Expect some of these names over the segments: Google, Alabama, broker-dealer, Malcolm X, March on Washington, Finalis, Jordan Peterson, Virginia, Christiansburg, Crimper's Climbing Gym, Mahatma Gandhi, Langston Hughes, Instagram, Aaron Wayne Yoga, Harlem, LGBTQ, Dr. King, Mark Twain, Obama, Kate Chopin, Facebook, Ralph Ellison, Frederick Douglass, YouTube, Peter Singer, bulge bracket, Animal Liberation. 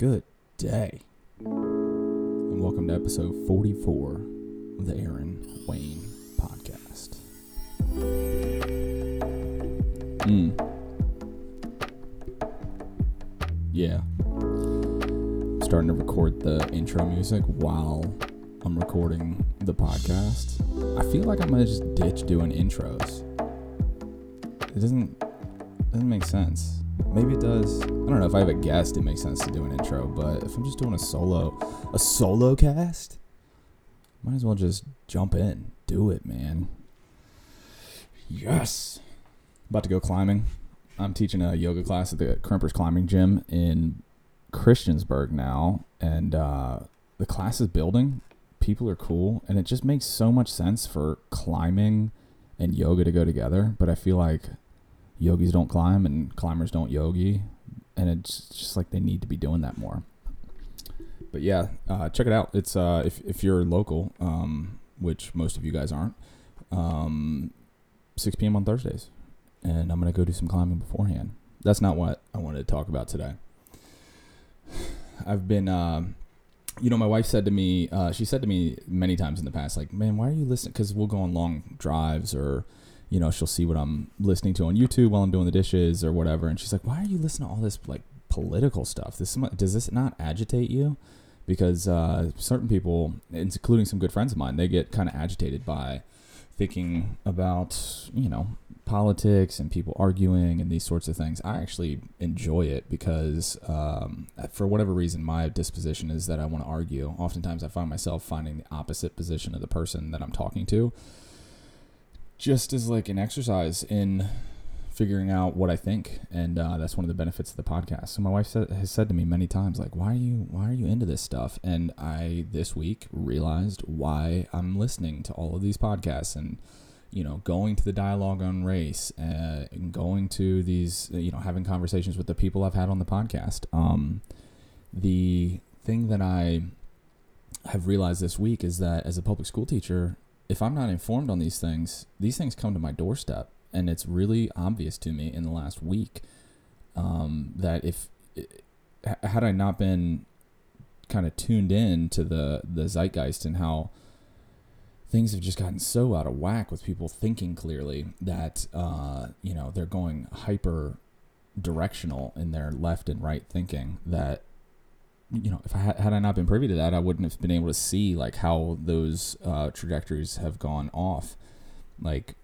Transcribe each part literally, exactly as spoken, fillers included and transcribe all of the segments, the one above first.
Good day, and welcome to episode forty-four of the Aaron Wayne Podcast. Mm. Yeah. I'm starting to record the intro music while I'm recording the podcast. I feel like I'm going to just ditch doing intros. It doesn't, doesn't make sense. Maybe it does. I don't know. If I have a guest, it makes sense to do an intro. But if I'm just doing a solo, a solo cast, might as well just jump in. Do it, man. Yes. About to go climbing. I'm teaching a yoga class at the Crimper's Climbing Gym in Christiansburg now. And uh, the class is building. People are cool. And it just makes so much sense for climbing and yoga to go together. But I feel like yogis don't climb and climbers don't yogi, and it's just like they need to be doing that more. But yeah, uh, check it out. It's uh, if if you're local, um, which most of you guys aren't, um, six p.m. on Thursdays, and I'm gonna go do some climbing beforehand. That's not what I wanted to talk about today. I've been, uh, you know, my wife said to me, uh, she said to me many times in the past, like, man, why are you listening? Because we'll go on long drives or, you know, she'll see what I'm listening to on YouTube while I'm doing the dishes or whatever. And she's like, why are you listening to all this, like, political stuff? This Does this not agitate you? Because uh, certain people, including some good friends of mine, they get kind of agitated by thinking about, you know, politics and people arguing and these sorts of things. I actually enjoy it because um, for whatever reason, my disposition is that I want to argue. Oftentimes I find myself finding the opposite position of the person that I'm talking to, just as like an exercise in figuring out what I think. And uh, that's one of the benefits of the podcast. So my wife said, has said to me many times, like, why are you why are you into this stuff? And I this week realized why I'm listening to all of these podcasts and, you know, going to the dialogue on race uh, and going to these, you know, having conversations with the people I've had on the podcast. Um, the thing that I have realized this week is that as a public school teacher, if I'm not informed on these things, these things come to my doorstep. And it's really obvious to me in the last week um, that if, had I not been kind of tuned in to the, the zeitgeist and how things have just gotten so out of whack with people thinking clearly that, uh, you know, they're going hyper directional in their left and right thinking, that, you know, if I had, had I not been privy to that, I wouldn't have been able to see like how those uh, trajectories have gone off. Like,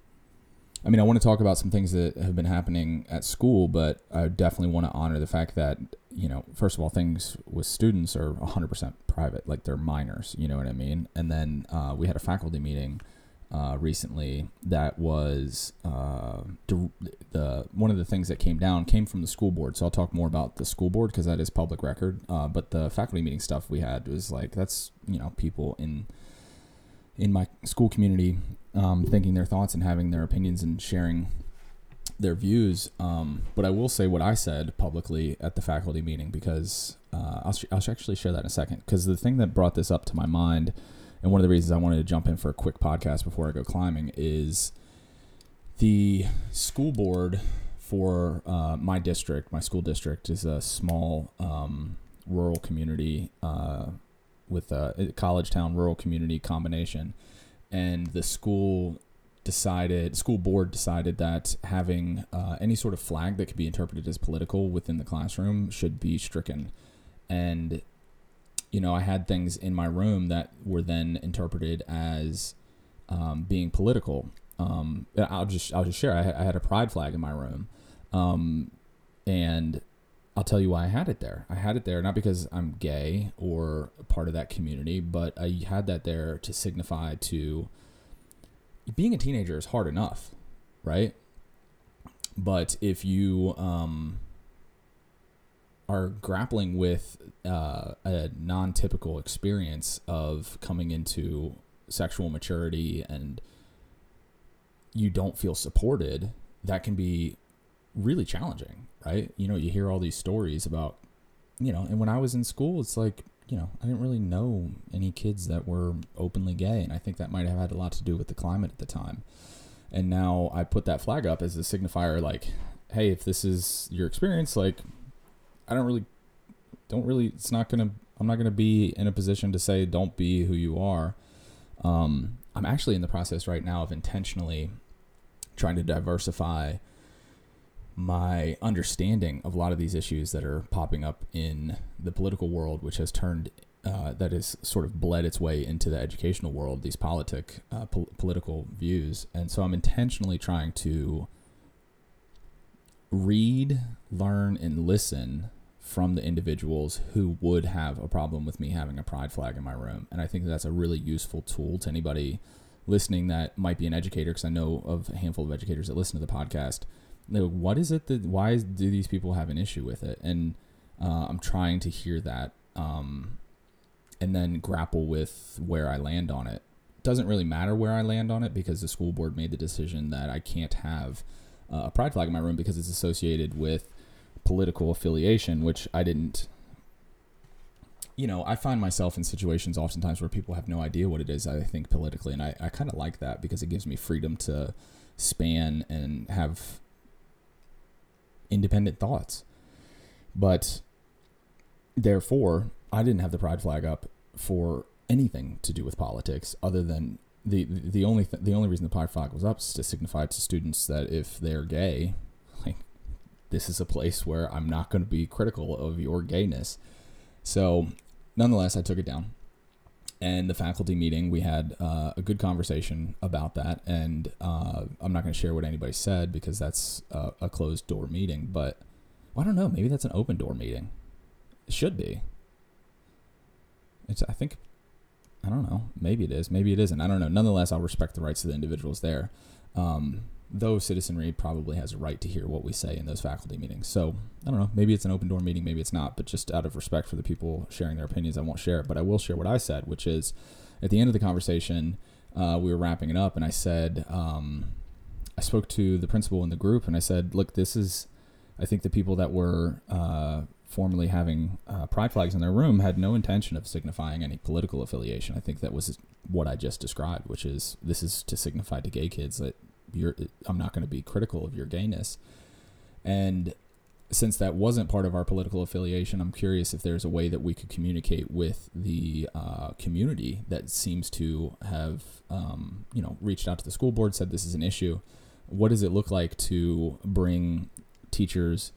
I mean, I want to talk about some things that have been happening at school, but I definitely want to honor the fact that, you know, first of all, things with students are one hundred percent private, like they're minors, you know what I mean? And then uh, we had a faculty meeting uh, recently that was uh, the, the one of the things that came down came from the school board. So I'll talk more about the school board because that is public record. Uh, but the faculty meeting stuff we had was like, that's, you know, people in in my school community um, thinking their thoughts and having their opinions and sharing their views. Um, but I will say what I said publicly at the faculty meeting because uh, I'll, sh- I'll actually share that in a second, because the thing that brought this up to my mind, and one of the reasons I wanted to jump in for a quick podcast before I go climbing, is the school board for uh, my district. My school district is a small um, rural community uh, with a college town rural community combination. And the school decided, school board decided that having uh, any sort of flag that could be interpreted as political within the classroom should be stricken. And you know, I had things in my room that were then interpreted as um, being political. Um, I'll just I'll just share. I, I had a pride flag in my room, um, and I'll tell you why I had it there. I had it there not because I'm gay or part of that community, but I had that there to signify to being a teenager is hard enough, right? But if you um, are grappling with uh, a non-typical experience of coming into sexual maturity and you don't feel supported, that can be really challenging, right? You know, you hear all these stories about, you know, and when I was in school, it's like, you know, I didn't really know any kids that were openly gay. And I think that might have had a lot to do with the climate at the time. And now I put that flag up as a signifier, like, hey, if this is your experience, like, I don't really don't really, it's not going to, I'm not going to be in a position to say, don't be who you are. Um, I'm actually in the process right now of intentionally trying to diversify my understanding of a lot of these issues that are popping up in the political world, which has turned, uh, that has sort of bled its way into the educational world, these politic, uh, po- political views. And so I'm intentionally trying to read, learn, and listen from the individuals who would have a problem with me having a pride flag in my room. And I think that's a really useful tool to anybody listening that might be an educator, because I know of a handful of educators that listen to the podcast. What is it that, why is, do these people have an issue with it? And uh, I'm trying to hear that um, and then grapple with where I land on it. Doesn't really matter where I land on it, because the school board made the decision that I can't have uh, a pride flag in my room because it's associated with political affiliation, which I didn't, you know, I find myself in situations oftentimes where people have no idea what it is I think politically. And I, I kind of like that, because it gives me freedom to span and have independent thoughts. But therefore, I didn't have the pride flag up for anything to do with politics, other than the the only th- the only reason the pride flag was up is to signify to students that if they're gay, like, this is a place where I'm not going to be critical of your gayness. So nonetheless, I took it down. And the faculty meeting, we had uh, a good conversation about that. And uh, I'm not going to share what anybody said, because that's a, a closed door meeting. But well, I don't know. Maybe that's an open door meeting. It should be. It's, I think, I don't know. Maybe it is. Maybe it isn't. I don't know. Nonetheless, I'll respect the rights of the individuals there. Um, though citizenry probably has a right to hear what we say in those faculty meetings. So I don't know. Maybe it's an open door meeting. Maybe it's not. But just out of respect for the people sharing their opinions, I won't share it. But I will share what I said, which is at the end of the conversation, uh, we were wrapping it up. And I said, um, I spoke to the principal in the group, and I said, look, this is, I think the people that were uh, formerly having uh, pride flags in their room had no intention of signifying any political affiliation. I think that was what I just described, which is this is to signify to gay kids that you're, I'm not going to be critical of your gayness. And since that wasn't part of our political affiliation, I'm curious if there's a way that we could communicate with the uh, community that seems to have, um, you know, reached out to the school board, said this is an issue. What does it look like to bring teachers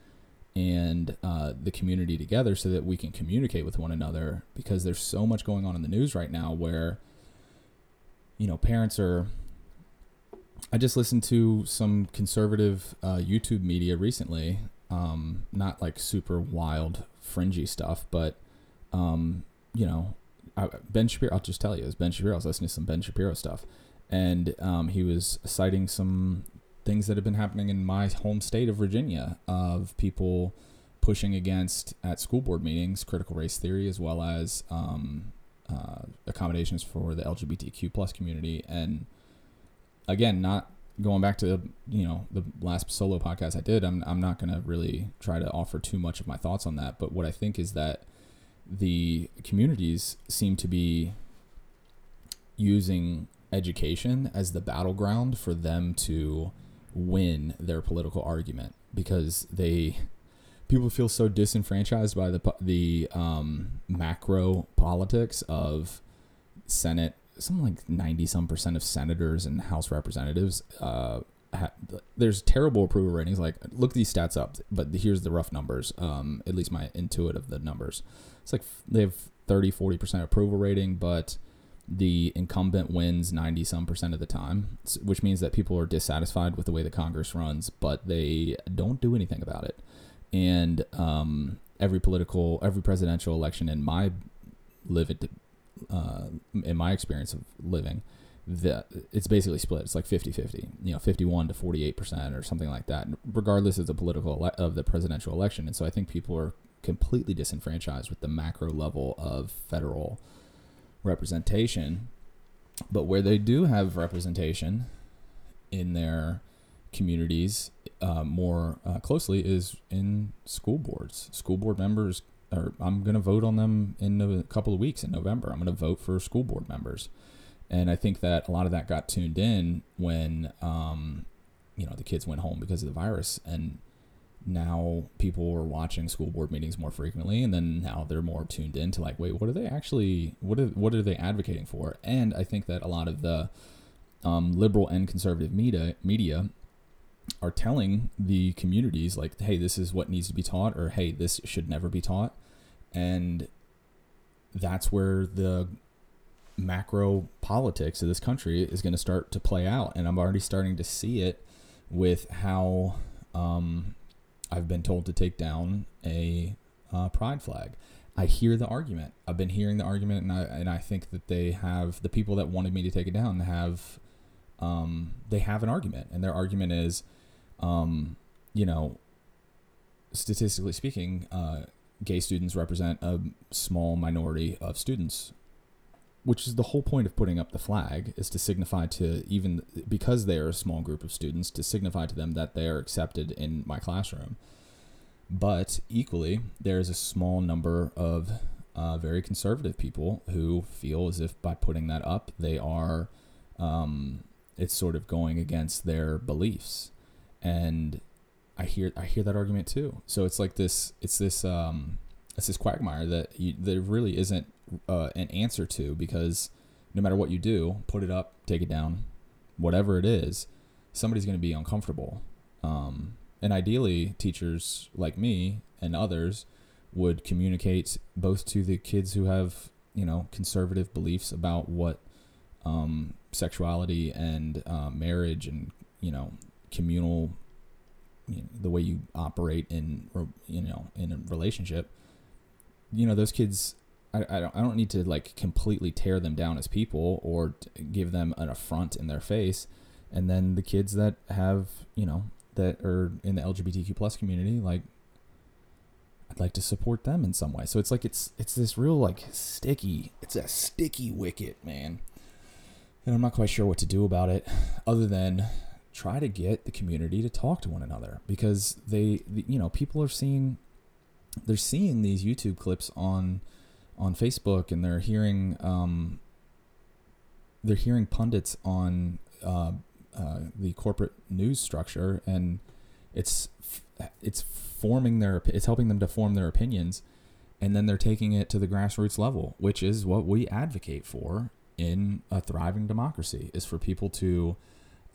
and uh, the community together so that we can communicate with one another, because there's so much going on in the news right now where, you know, parents are, I just listened to some conservative uh, YouTube media recently, um, not like super wild fringy stuff, but, um, you know, I, Ben Shapiro, I'll just tell you, it was Ben Shapiro. I was listening to some Ben Shapiro stuff, and um, he was citing some things that have been happening in my home state of Virginia of people pushing against at school board meetings, critical race theory, as well as um, uh, accommodations for the L G B T Q plus community. And again, not going back to the, you know, the last solo podcast I did, I'm, I'm not going to really try to offer too much of my thoughts on that. But what I think is that the communities seem to be using education as the battleground for them to win their political argument, because they people feel so disenfranchised by the the um, macro politics of Senate. Something like ninety some percent of senators and House representatives. Uh, ha- there's terrible approval ratings. Like, look these stats up, but here's the rough numbers. Um, at least my intuitive the numbers. It's like they have thirty, forty percent approval rating, but the incumbent wins ninety some percent of the time, which means that people are dissatisfied with the way the Congress runs, but they don't do anything about it. And um, every political, every presidential election in my lived, uh, in my experience of living, that it's basically split. It's like fifty-fifty, you know, fifty-one to forty-eight percent or something like that, regardless of the political ele- of the presidential election. And so I think people are completely disenfranchised with the macro level of federal representation, but where they do have representation in their communities uh, more uh, closely is in school boards. School board members, or I'm going to vote on them in a couple of weeks in November. I'm going to vote for school board members. And I think that a lot of that got tuned in when, um, you know, the kids went home because of the virus. And now people are watching school board meetings more frequently, and then now they're more tuned in to like, wait, what are they actually, what are, what are they advocating for? And I think that a lot of the um, liberal and conservative media, media are telling the communities like, hey, this is what needs to be taught, or hey, this should never be taught. And that's where the macro politics of this country is going to start to play out. And I'm already starting to see it with how um, I've been told to take down a uh, pride flag. I hear the argument. I've been hearing the argument, and I and I think that they have, the people that wanted me to take it down have, um, they have an argument, and their argument is, um, you know, statistically speaking, uh, gay students represent a small minority of students, which is the whole point of putting up the flag, is to signify to, even because they are a small group of students, to signify to them that they are accepted in my classroom. But equally, there is a small number of uh, very conservative people who feel as if by putting that up, they are, um, it's sort of going against their beliefs. And I hear, I hear that argument too. So it's like this, it's this, um, it's this quagmire that you, there really isn't uh, an answer to, because no matter what you do, put it up, take it down, whatever it is, somebody's going to be uncomfortable. Um, and ideally teachers like me and others would communicate both to the kids who have, you know, conservative beliefs about what, um, sexuality and, uh, marriage and, you know, communal, you know, the way you operate in, you know, in a relationship, you know, those kids, I, I don't, I don't need to like completely tear them down as people or give them an affront in their face. And then the kids that have, you know, that are in the L G B T Q plus community, like I'd like to support them in some way. So it's like, it's, it's this real like sticky, it's a sticky wicket, man. And I'm not quite sure what to do about it other than try to get the community to talk to one another, because they, you know, people are seeing, they're seeing these YouTube clips on, on Facebook, and they're hearing, um, they're hearing pundits on, uh, uh, the corporate news structure, and it's, it's forming their, it's helping them to form their opinions. And then they're taking it to the grassroots level, which is what we advocate for in a thriving democracy, is for people to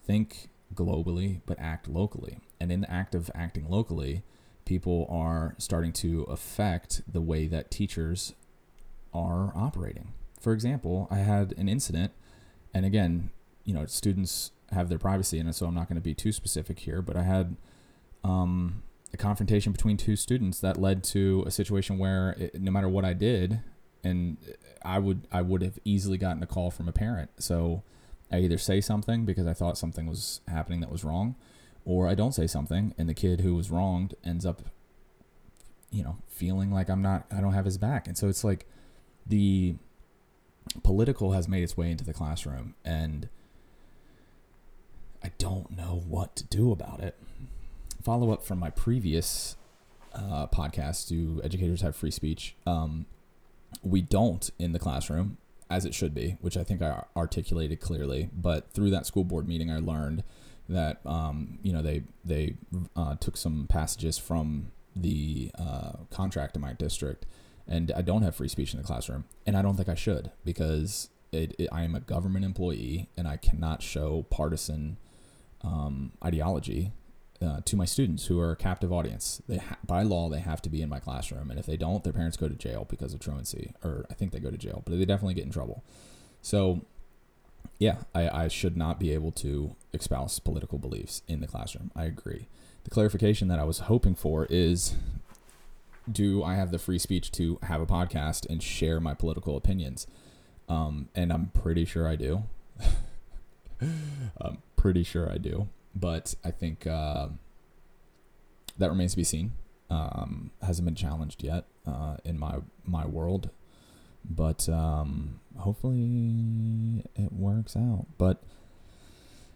think globally, but act locally. And in the act of acting locally, people are starting to affect the way that teachers are operating. For example, I had an incident, and again, you know, students have their privacy, and so I'm not going to be too specific here, but I had um, a confrontation between two students that led to a situation where it, no matter what I did, and I would, I would have easily gotten a call from a parent. So I either say something because I thought something was happening that was wrong, or I don't say something, and the kid who was wronged ends up, you know, feeling like I'm not, I don't have his back. And so it's like the political has made its way into the classroom, and I don't know what to do about it. Follow up from my previous uh, podcast, Do Educators Have Free Speech? Um, we don't in the classroom, as it should be, which I think I articulated clearly. But through that school board meeting, I learned that, um, you know, they, they, uh, took some passages from the, uh, contract in my district, and I don't have free speech in the classroom, and I don't think I should, because it, it, I am a government employee, and I cannot show partisan, um, ideology, uh, to my students who are a captive audience. They ha- by law, they have to be in my classroom. And if they don't, their parents go to jail because of truancy, or I think they go to jail, but they definitely get in trouble. So yeah, I, I should not be able to espouse political beliefs in the classroom. I agree. The clarification that I was hoping for is, do I have the free speech to have a podcast and share my political opinions? Um, and I'm pretty sure I do. I'm pretty sure I do. But I think uh, that remains to be seen. Um, hasn't been challenged yet uh, in my my world. But um, hopefully it works out. But,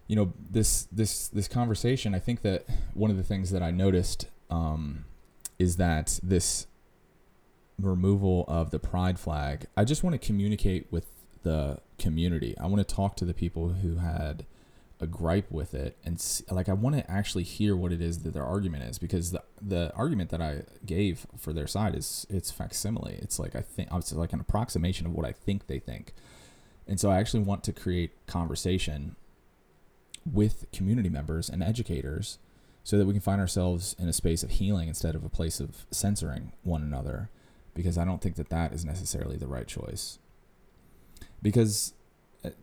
you know, this this this conversation, I think that one of the things that I noticed um, is that this removal of the pride flag, I just want to communicate with the community. I want to talk to the people who had a gripe with it, and see, like, I want to actually hear what it is that their argument is, because the the argument that I gave for their side is it's facsimile. It's like I think it's like an approximation of what I think they think, and so I actually want to create conversation with community members and educators, so that we can find ourselves in a space of healing instead of a place of censoring one another, because I don't think that that is necessarily the right choice. Because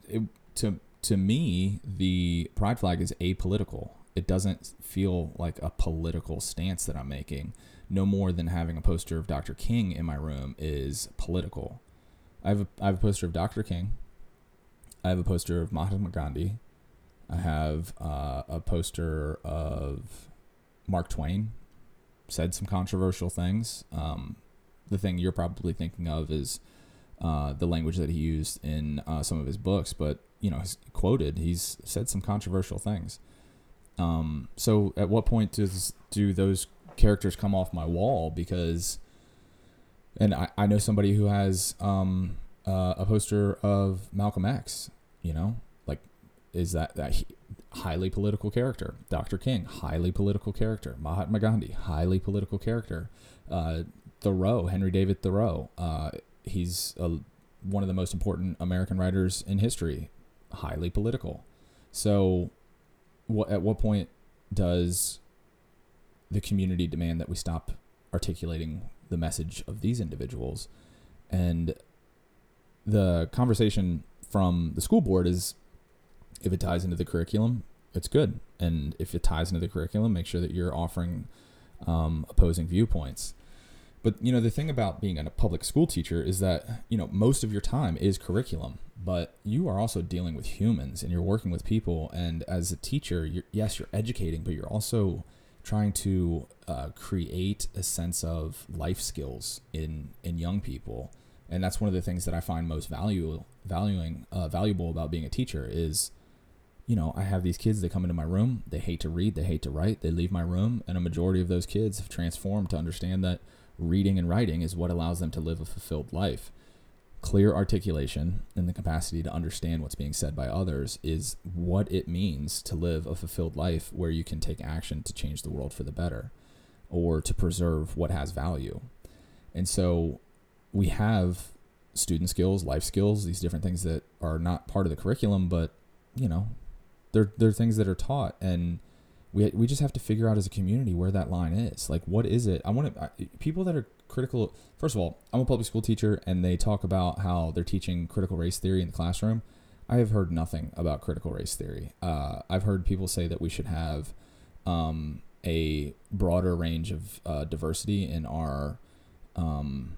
it, to to me, the pride flag is apolitical. It doesn't feel like a political stance that I'm making, no more than having a poster of Doctor King in my room is political. I have a, I have a poster of Doctor King. I have a poster of Mahatma Gandhi. I have uh, a poster of Mark Twain. Said some controversial things. Um, the thing you're probably thinking of is uh, the language that he used in uh, some of his books, but, you know, he's quoted, he's said some controversial things. Um, so at what point does do those characters come off my wall? Because, and I, I know somebody who has um, uh, a poster of Malcolm X, you know? Is that, that he, highly political character. Doctor King, highly political character. Mahatma Gandhi, highly political character. Uh, Thoreau, Henry David Thoreau, uh, he's a, one of the most important American writers in history, highly political. So what, at what point does the community demand that we stop articulating the message of these individuals? And the conversation from the school board is, if it ties into the curriculum, it's good. And if it ties into the curriculum, make sure that you're offering um, opposing viewpoints. But, you know, the thing about being a public school teacher is that, you know, most of your time is curriculum, but you are also dealing with humans and you're working with people. And as a teacher, you're, yes, you're educating, but you're also trying to uh, create a sense of life skills in, in young people. And that's one of the things that I find most value, valuing, uh, valuable about being a teacher is, you know, I have these kids that come into my room, they hate to read, they hate to write, they leave my room, and a majority of those kids have transformed to understand that reading and writing is what allows them to live a fulfilled life. Clear articulation and the capacity to understand what's being said by others is what it means to live a fulfilled life where you can take action to change the world for the better or to preserve what has value. And so we have student skills, life skills, these different things that are not part of the curriculum, but, you know, They're, they're things that are taught, and we we just have to figure out as a community where that line is. Like, what is it? I want to, I, people that are critical, first of all, I'm a public school teacher, and they talk about how they're teaching critical race theory in the classroom. I have heard nothing about critical race theory. Uh, I've heard people say that we should have um, a broader range of uh, diversity in our um,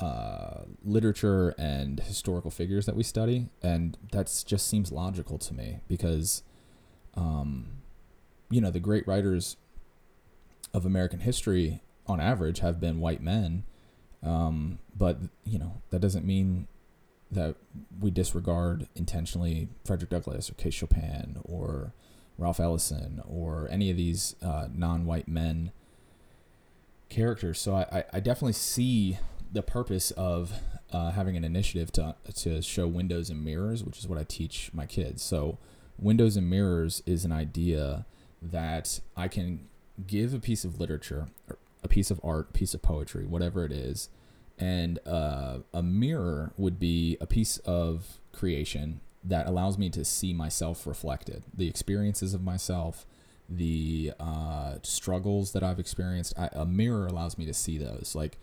uh, literature and historical figures that we study. And that's just seems logical to me because, um, you know, the great writers of American history on average have been white men. Um, but you know, that doesn't mean that we disregard intentionally Frederick Douglass or Kate Chopin or Ralph Ellison or any of these, uh, non-white men characters. So I, I, I definitely see the purpose of uh, having an initiative to to show windows and mirrors, which is what I teach my kids. So windows and mirrors is an idea that I can give a piece of literature, or a piece of art, piece of poetry, whatever it is. And uh, a mirror would be a piece of creation that allows me to see myself reflected, the experiences of myself, the uh, struggles that I've experienced. I, a mirror allows me to see those. Like,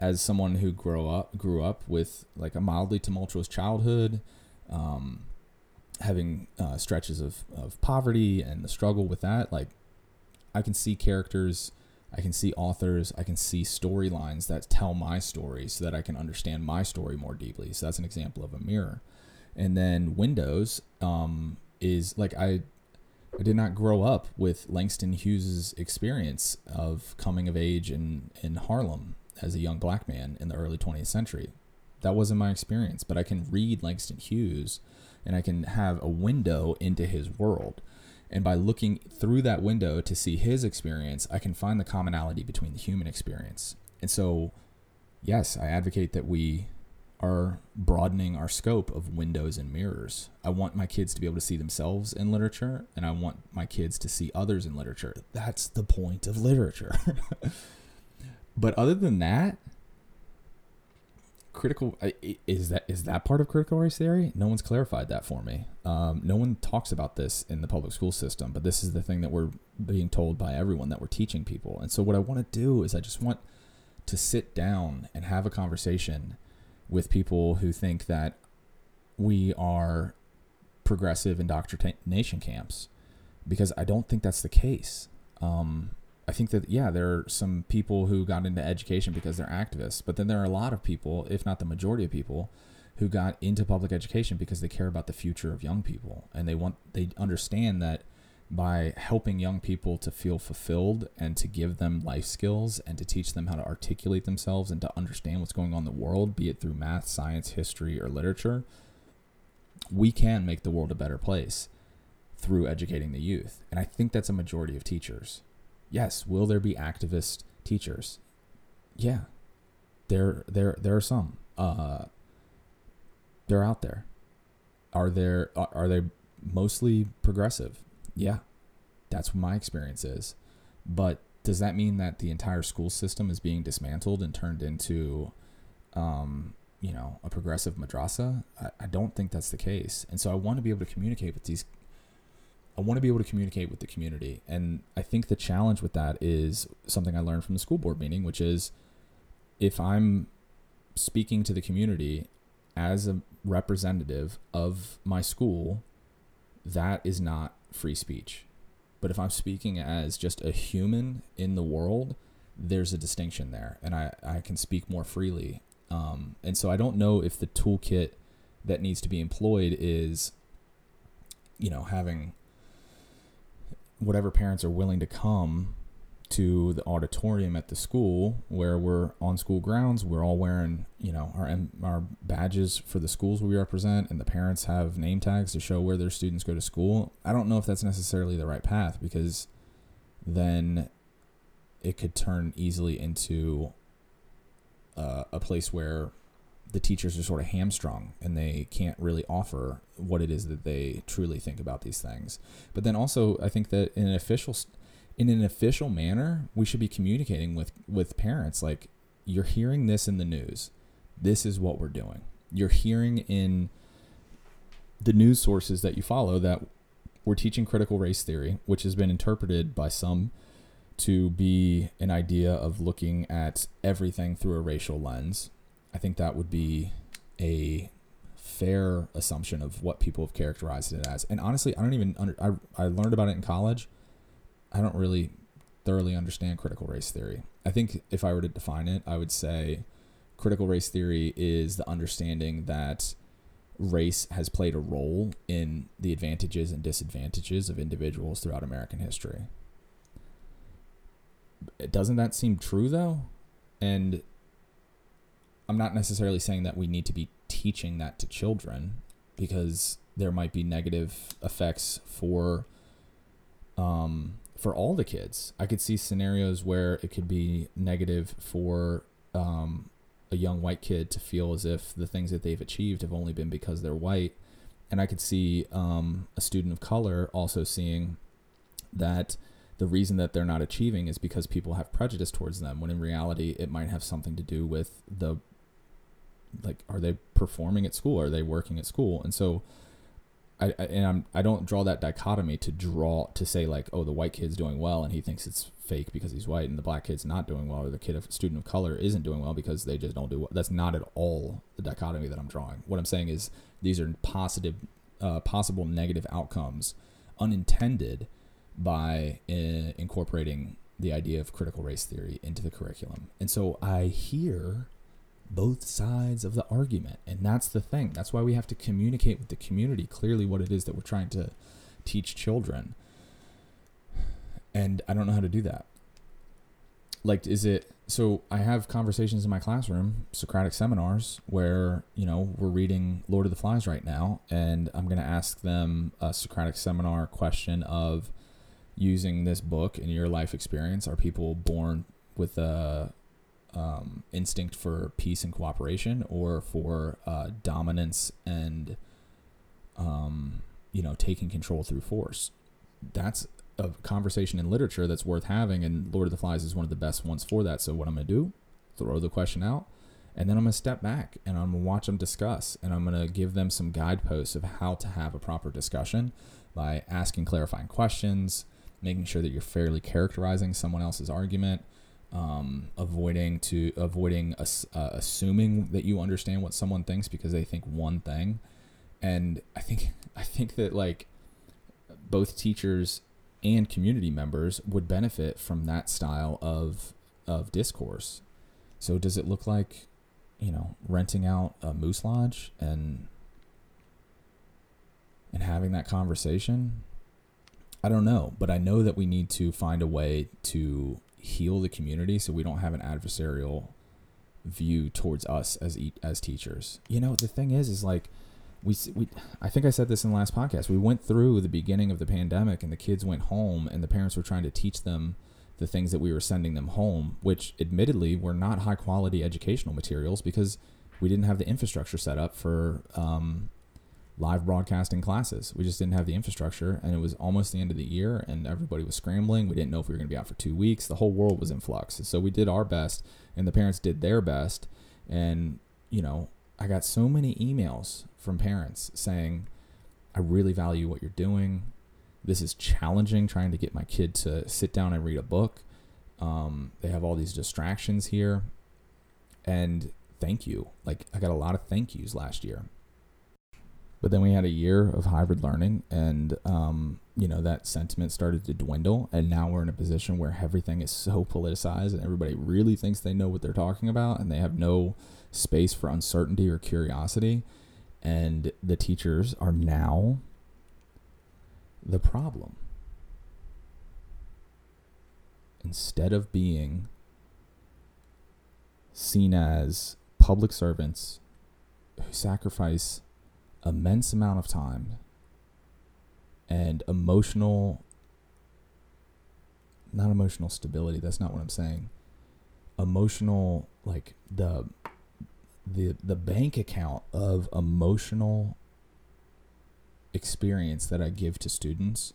as someone who grew up grew up with like a mildly tumultuous childhood, um, having uh, stretches of, of poverty and the struggle with that, like I can see characters, I can see authors, I can see storylines that tell my story so that I can understand my story more deeply. So that's an example of a mirror. And then windows um, is like I, I did not grow up with Langston Hughes' experience of coming of age in, in Harlem as a young black man in the early twentieth century. That wasn't my experience, but I can read Langston Hughes and I can have a window into his world. And by looking through that window to see his experience, I can find the commonality between the human experience. And so, yes, I advocate that we are broadening our scope of windows and mirrors. I want my kids to be able to see themselves in literature, and I want my kids to see others in literature. That's the point of literature. But other than that, critical is that is that part of critical race theory? No one's clarified that for me. Um, no one talks about this in the public school system, but this is the thing that we're being told by everyone that we're teaching people. And so what I want to do is I just want to sit down and have a conversation with people who think that we are progressive indoctrination camps, because I don't think that's the case. Um, I think that, yeah, there are some people who got into education because they're activists, but then there are a lot of people, if not the majority of people, who got into public education because they care about the future of young people. And they want, they understand that by helping young people to feel fulfilled and to give them life skills and to teach them how to articulate themselves and to understand what's going on in the world, be it through math, science, history, or literature, we can make the world a better place through educating the youth. And I think that's a majority of teachers. Yes, will there be activist teachers? Yeah, there, there, there are some. Uh, they're out there. Are there? Are they mostly progressive? Yeah, that's what my experience is. But does that mean that the entire school system is being dismantled and turned into, um, you know, a progressive madrasa? I, I don't think that's the case. And so I want to be able to communicate with these. I want to be able to communicate with the community. And I think the challenge with that is something I learned from the school board meeting, which is if I'm speaking to the community as a representative of my school, that is not free speech. But if I'm speaking as just a human in the world, there's a distinction there, and I, I can speak more freely. Um, and so I don't know if the toolkit that needs to be employed is, you know, having whatever parents are willing to come to the auditorium at the school where we're on school grounds. We're all wearing, you know, our our badges for the schools we represent, and the parents have name tags to show where their students go to school. I don't know if that's necessarily the right path, because then it could turn easily into uh, a place where the teachers are sort of hamstrung and they can't really offer what it is that they truly think about these things. But then also I think that in an official st- in an official manner, we should be communicating with, with parents. Like, you're hearing this in the news. This is what we're doing. You're hearing in the news sources that you follow that we're teaching critical race theory, which has been interpreted by some to be an idea of looking at everything through a racial lens. I think that would be a fair assumption of what people have characterized it as. And honestly, I don't even, under, I, I learned about it in college. I don't really thoroughly understand critical race theory. I think if I were to define it, I would say critical race theory is the understanding that race has played a role in the advantages and disadvantages of individuals throughout American history. Doesn't that seem true, though? And I'm not necessarily saying that we need to be teaching that to children, because there might be negative effects for um for all the kids. I could see scenarios where it could be negative for um, a young white kid to feel as if the things that they've achieved have only been because they're white. And I could see um, a student of color also seeing that the reason that they're not achieving is because people have prejudice towards them, when in reality it might have something to do with the, like, are they performing at school? Are they working at school? And so I, I, and I'm, I don't draw that dichotomy to draw to say, like, oh, the white kid's doing well and he thinks it's fake because he's white, and the black kid's not doing well, or the kid, a student of color, isn't doing well because they just don't do well. That's not at all the dichotomy that I'm drawing. What I'm saying is these are positive, uh, possible negative outcomes unintended by uh, incorporating the idea of critical race theory into the curriculum. And so I hear both sides of the argument, and that's the thing. That's why we have to communicate with the community clearly what it is that we're trying to teach children. And I don't know how to do that. Like, is it, so I have conversations in my classroom, Socratic seminars, where, you know, we're reading Lord of the Flies right now, and I'm going to ask them a Socratic seminar question of, using this book in your life experience, are people born with a um, instinct for peace and cooperation, or for uh, dominance and, um, you know, taking control through force. That's a conversation in literature that's worth having, and Lord of the Flies is one of the best ones for that. So what I'm going to do, throw the question out, and then I'm going to step back and I'm going to watch them discuss, and I'm going to give them some guideposts of how to have a proper discussion by asking clarifying questions, making sure that you're fairly characterizing someone else's argument, um, avoiding to avoiding ass, uh, assuming that you understand what someone thinks because they think one thing. And I think I think that like both teachers and community members would benefit from that style of, of discourse. So does it look like, you know, renting out a moose lodge and, and having that conversation? I don't know, but I know that we need to find a way to heal the community so we don't have an adversarial view towards us as, as teachers. You know, the thing is, is like, We, we, I think I said this in the last podcast. We went through the beginning of the pandemic and the kids went home and the parents were trying to teach them the things that we were sending them home, which admittedly were not high quality educational materials because we didn't have the infrastructure set up for um, live broadcasting classes. We just didn't have the infrastructure, and it was almost the end of the year and everybody was scrambling. We didn't know if we were going to be out for two weeks. The whole world was in flux. And so we did our best and the parents did their best. And, you know, I got so many emails from parents saying, I really value what you're doing. This is challenging, trying to get my kid to sit down and read a book. Um, they have all these distractions here. And thank you. Like, I got a lot of thank yous last year. But then we had a year of hybrid learning, and, um, you know, that sentiment started to dwindle. And now we're in a position where everything is so politicized and everybody really thinks they know what they're talking about, and they have no space for uncertainty or curiosity, and the teachers are now the problem instead of being seen as public servants who sacrifice immense amount of time and emotional not emotional stability that's not what I'm saying emotional like the the the bank account of emotional experience that I give to students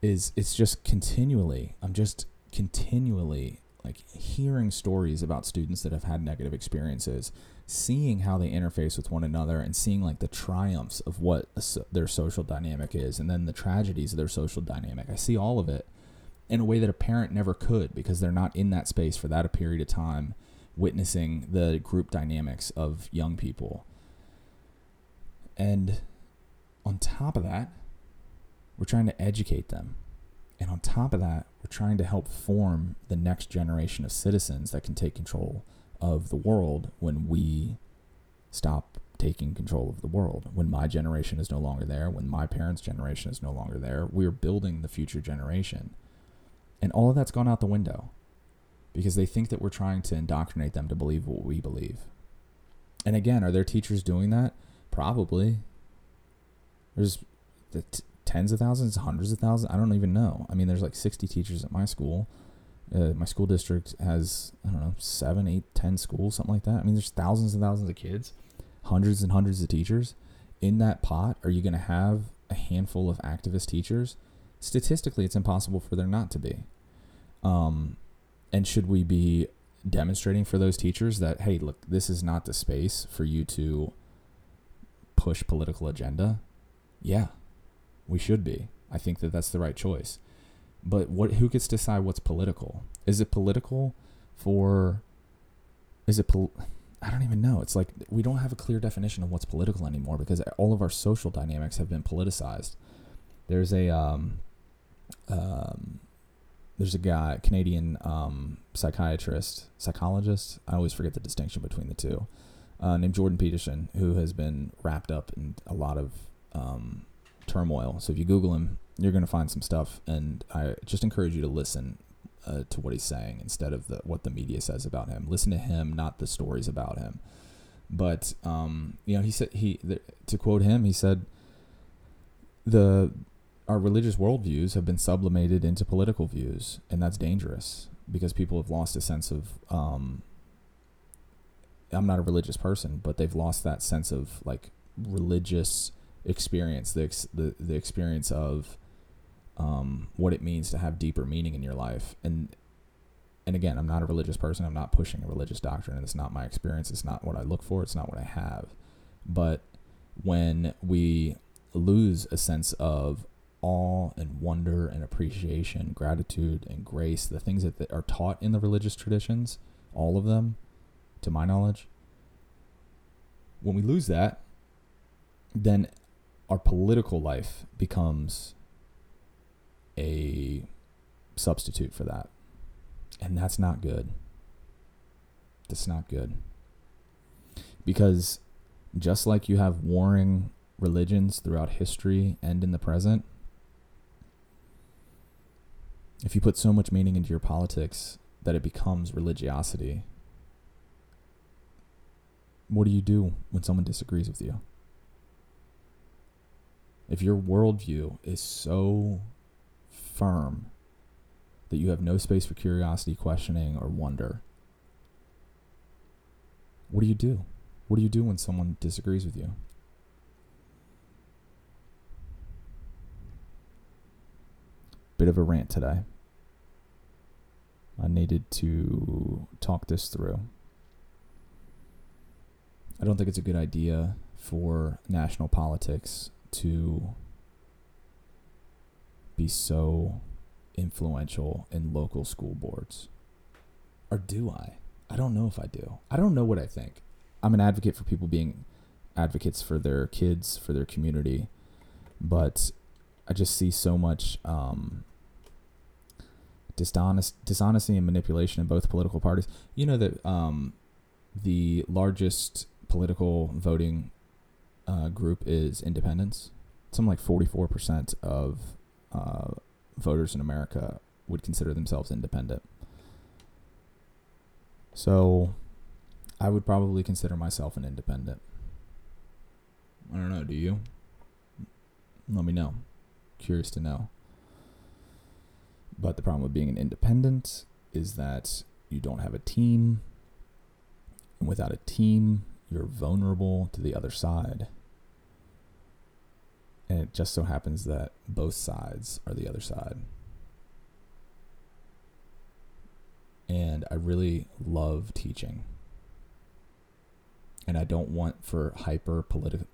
is, it's just continually, I'm just continually like hearing stories about students that have had negative experiences, seeing how they interface with one another, and seeing like the triumphs of what a, their social dynamic is, and then the tragedies of their social dynamic. I see all of it in a way that a parent never could, because they're not in that space for that a period of time, witnessing the group dynamics of young people. And on top of that, we're trying to educate them. And on top of that, we're trying to help form the next generation of citizens that can take control of the world when we stop taking control of the world. When my generation is no longer there, when my parents' generation is no longer there, we're building the future generation. And all of that's gone out the window, because they think that we're trying to indoctrinate them to believe what we believe. And again, are there teachers doing that? Probably. There's the t- tens of thousands, hundreds of thousands. I don't even know. I mean, there's like sixty teachers at my school. Uh, my school district has, I don't know, seven, eight, ten schools, something like that. I mean, there's thousands and thousands of kids, hundreds and hundreds of teachers. In that pot, are you going to have a handful of activist teachers? Statistically, it's impossible for there not to be. Um... And should we be demonstrating for those teachers that, hey, look, this is not the space for you to push political agenda? Yeah, we should be. I think that that's the right choice. But what? Who gets to decide what's political? Is it political for, is it, pol- I don't even know. It's like we don't have a clear definition of what's political anymore, because all of our social dynamics have been politicized. There's a, um, um, There's a guy, Canadian um, psychiatrist, psychologist. I always forget the distinction between the two, uh, named Jordan Peterson, who has been wrapped up in a lot of um, turmoil. So if you Google him, you're going to find some stuff. And I just encourage you to listen uh, to what he's saying instead of the, what the media says about him. Listen to him, not the stories about him. But um, you know, he said he the, to quote him, he said the. Our religious worldviews have been sublimated into political views, and that's dangerous. because people have lost a sense of, um, I'm not a religious person, but they've lost that sense of like religious experience, the ex- the, the experience of um, what it means to have deeper meaning in your life. And and again, I'm not a religious person. I'm not pushing a religious doctrine, and it's not my experience. It's not what I look for. It's not what I have. But when we lose a sense of awe and wonder and appreciation, gratitude and grace, the things that, that are taught in the religious traditions, all of them, to my knowledge, when we lose that, then our political life becomes a substitute for that. And that's not good. That's not good. Because just like you have warring religions throughout history and in the present, if you put so much meaning into your politics that it becomes religiosity, what do you do when someone disagrees with you? If your worldview is so firm that you have no space for curiosity, questioning, or wonder, what do you do? What do you do when someone disagrees with you? Bit of a rant today. I needed to talk this through. I don't think it's a good idea for national politics to be so influential in local school boards. Or do I? I don't know if I do. I don't know what I think. I'm an advocate for people being advocates for their kids, for their community, but I just see so much um, dishonest, dishonesty and manipulation in both political parties. You know that um, the largest political voting uh, group is independents. Something like forty-four percent of uh, voters in America would consider themselves independent. So I would probably consider myself an independent. I don't know, do you? Let me know. Curious to know. But the problem with being an independent is that you don't have a team, and without a team you're vulnerable to the other side, and it just so happens that both sides are the other side. And I really love teaching, and I don't want for hyper politi-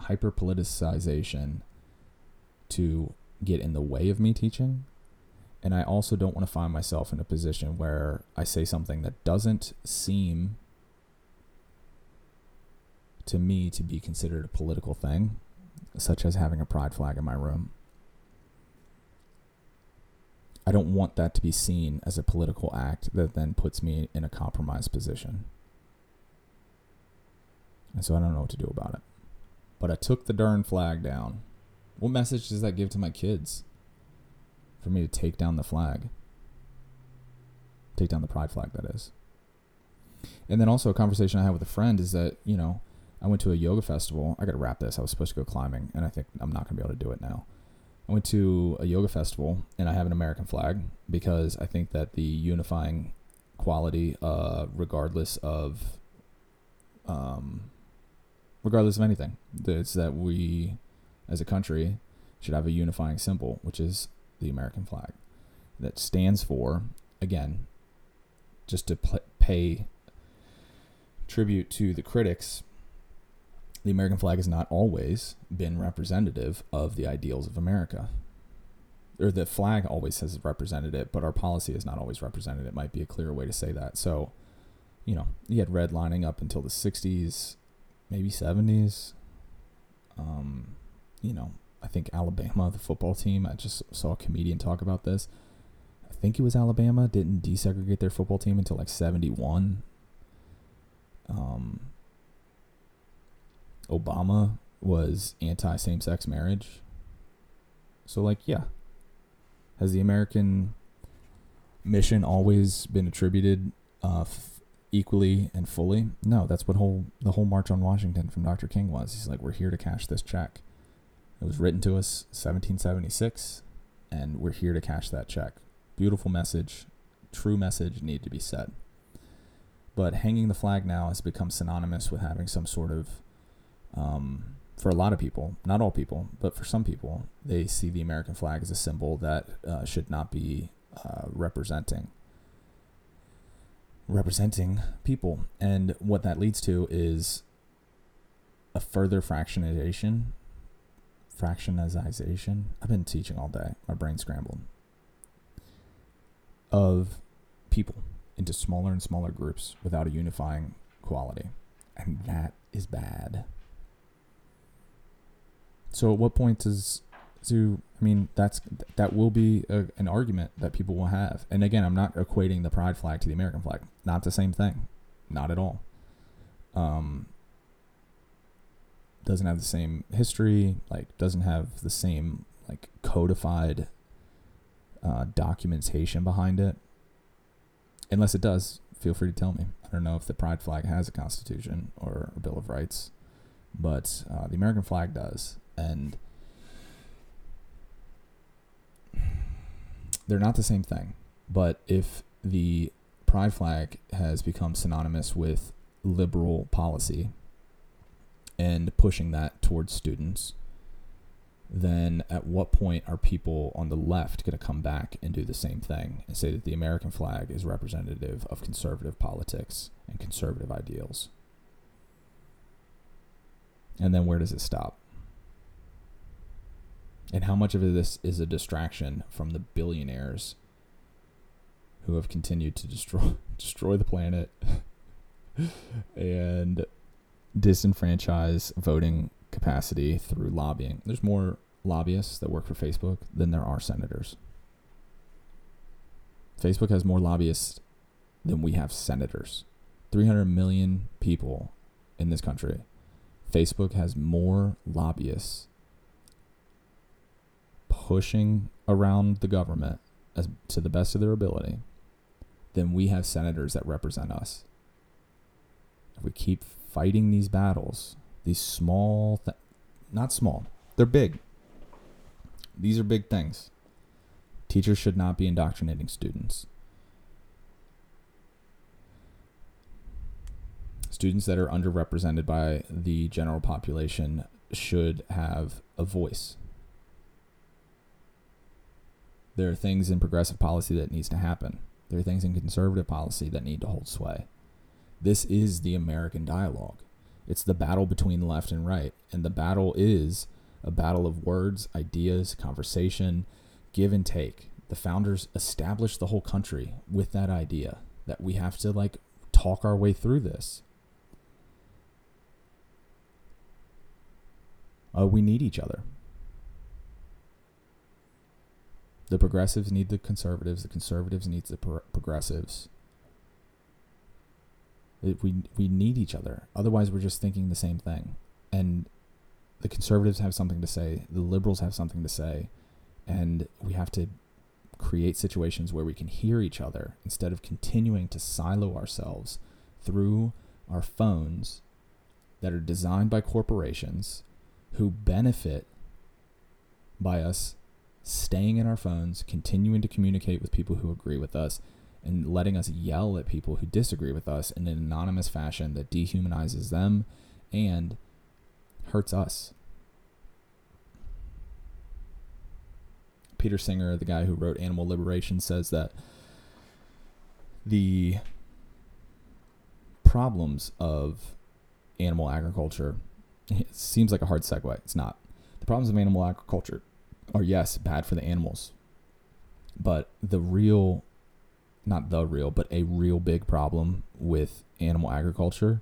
hyper politicization to get in the way of me teaching. And I also don't want to find myself in a position where I say something that doesn't seem to me to be considered a political thing, such as having a pride flag in my room. I don't want that to be seen as a political act that then puts me in a compromised position. And so I don't know what to do about it. But I took the darn flag down. What message does that give to my kids for me to take down the flag? Take down the pride flag, that is. And then also a conversation I had with a friend is that, you know, I went to a yoga festival. I got to wrap this. I was supposed to go climbing, and I think I'm not going to be able to do it now. I went to a yoga festival, and I have an American flag because I think that the unifying quality, uh, regardless of, um, regardless of anything, it's that we, as a country, should have a unifying symbol, which is the American flag, that stands for, again, just to pl- pay tribute to the critics, the American flag has not always been representative of the ideals of America. Or the flag always has represented it, but our policy has not always represented it, might be a clearer way to say that. So, you know, you had redlining up until the sixties, maybe seventies. Um... You know, I think Alabama, the football team, I just saw a comedian talk about this. I think it was Alabama, didn't desegregate their football team until like seventy-one. Um, Obama was anti-same-sex marriage. So like, yeah. Has the American mission always been attributed uh, f- equally and fully? No, that's what whole the whole March on Washington from Doctor King was. He's like, we're here to cash this check. It was written to us seventeen seventy-six, and we're here to cash that check. Beautiful message, true message need to be said. But hanging the flag now has become synonymous with having some sort of, um, for a lot of people, not all people, but for some people, they see the American flag as a symbol that uh, should not be uh, representing representing people. And what that leads to is a further fractionization. Fractionization. I've been teaching all day. My brain scrambled. Of people into smaller and smaller groups without a unifying quality. And that is bad. So at what point does do I mean that's that will be a, an argument that people will have. And again, I'm not equating the pride flag to the American flag. Not the same thing. Not at all. Um doesn't have the same history, like doesn't have the same like codified uh documentation behind it. Unless it does, feel free to tell me. I don't know if the pride flag has a constitution or a Bill of Rights, but uh, the American flag does. And they're not the same thing. But if the pride flag has become synonymous with liberal policy and pushing that towards students, then at what point are people on the left going to come back and do the same thing and say that the American flag is representative of conservative politics and conservative ideals? And then where does it stop? And how much of this is a distraction from the billionaires who have continued to destroy destroy the planet and disenfranchise voting capacity through lobbying? There's more lobbyists that work for Facebook than there are senators. Facebook has more lobbyists than we have senators. three hundred million people in this country. Facebook has more lobbyists pushing around the government as to the best of their ability than we have senators that represent us. If we keep fighting these battles, these small, th- not small, they're big. These are big things. Teachers should not be indoctrinating students. Students that are underrepresented by the general population should have a voice. There are things in progressive policy that needs to happen. There are things in conservative policy that need to hold sway. This is the American dialogue. It's the battle between left and right. And the battle is a battle of words, ideas, conversation, give and take. The founders established the whole country with that idea that we have to like talk our way through this. Uh, we need each other. The progressives need the conservatives. The conservatives need the pro- progressives. We we need each other. Otherwise, we're just thinking the same thing. And the conservatives have something to say. The liberals have something to say. And we have to create situations where we can hear each other instead of continuing to silo ourselves through our phones that are designed by corporations who benefit by us staying in our phones, continuing to communicate with people who agree with us, and letting us yell at people who disagree with us in an anonymous fashion that dehumanizes them and hurts us. Peter Singer, the guy who wrote Animal Liberation, says that the problems of animal agriculture, it seems like a hard segue, it's not. The problems of animal agriculture are, yes, bad for the animals, but the real Not the real, but a real big problem with animal agriculture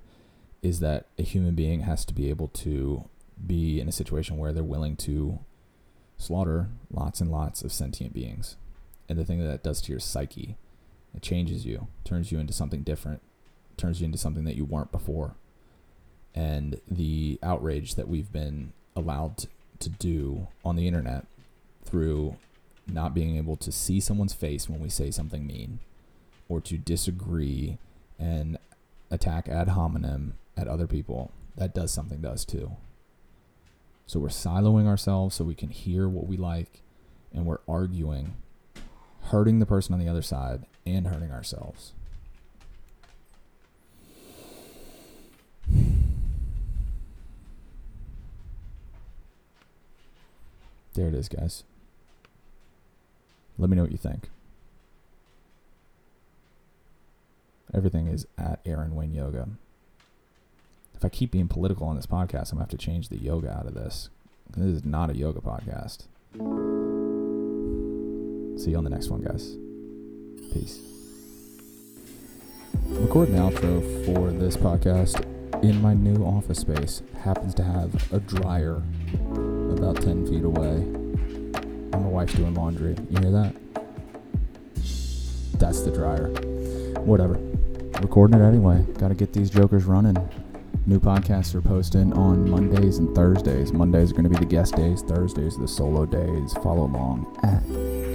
is that a human being has to be able to be in a situation where they're willing to slaughter lots and lots of sentient beings. And the thing that that does to your psyche, it changes you, turns you into something different, turns you into something that you weren't before. And the outrage that we've been allowed to do on the internet through not being able to see someone's face when we say something mean, or to disagree and attack ad hominem at other people, that does something to us too. So we're siloing ourselves so we can hear what we like, and we're arguing, hurting the person on the other side, and hurting ourselves. There it is, guys. Let me know what you think. Everything is at Aaron Wayne Yoga. If I keep being political on this podcast, I'm going to have to change the yoga out of this. This is not a yoga podcast. See you on the next one, guys. Peace. Record an outro for this podcast in my new office space. Happens to have a dryer about ten feet away. And my wife's doing laundry. You hear that? That's the dryer. Whatever. Recording it anyway. Got to get these jokers running. New podcasts are posting on Mondays and Thursdays. Mondays are going to be the guest days. Thursdays are the solo days. Follow along at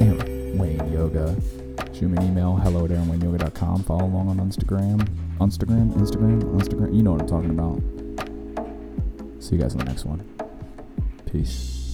Aaron Wayne Yoga. Shoot me an email. Hello at aaron wayne yoga dot com. Follow along on Instagram. Instagram? Instagram? Instagram? You know what I'm talking about. See you guys in the next one. Peace.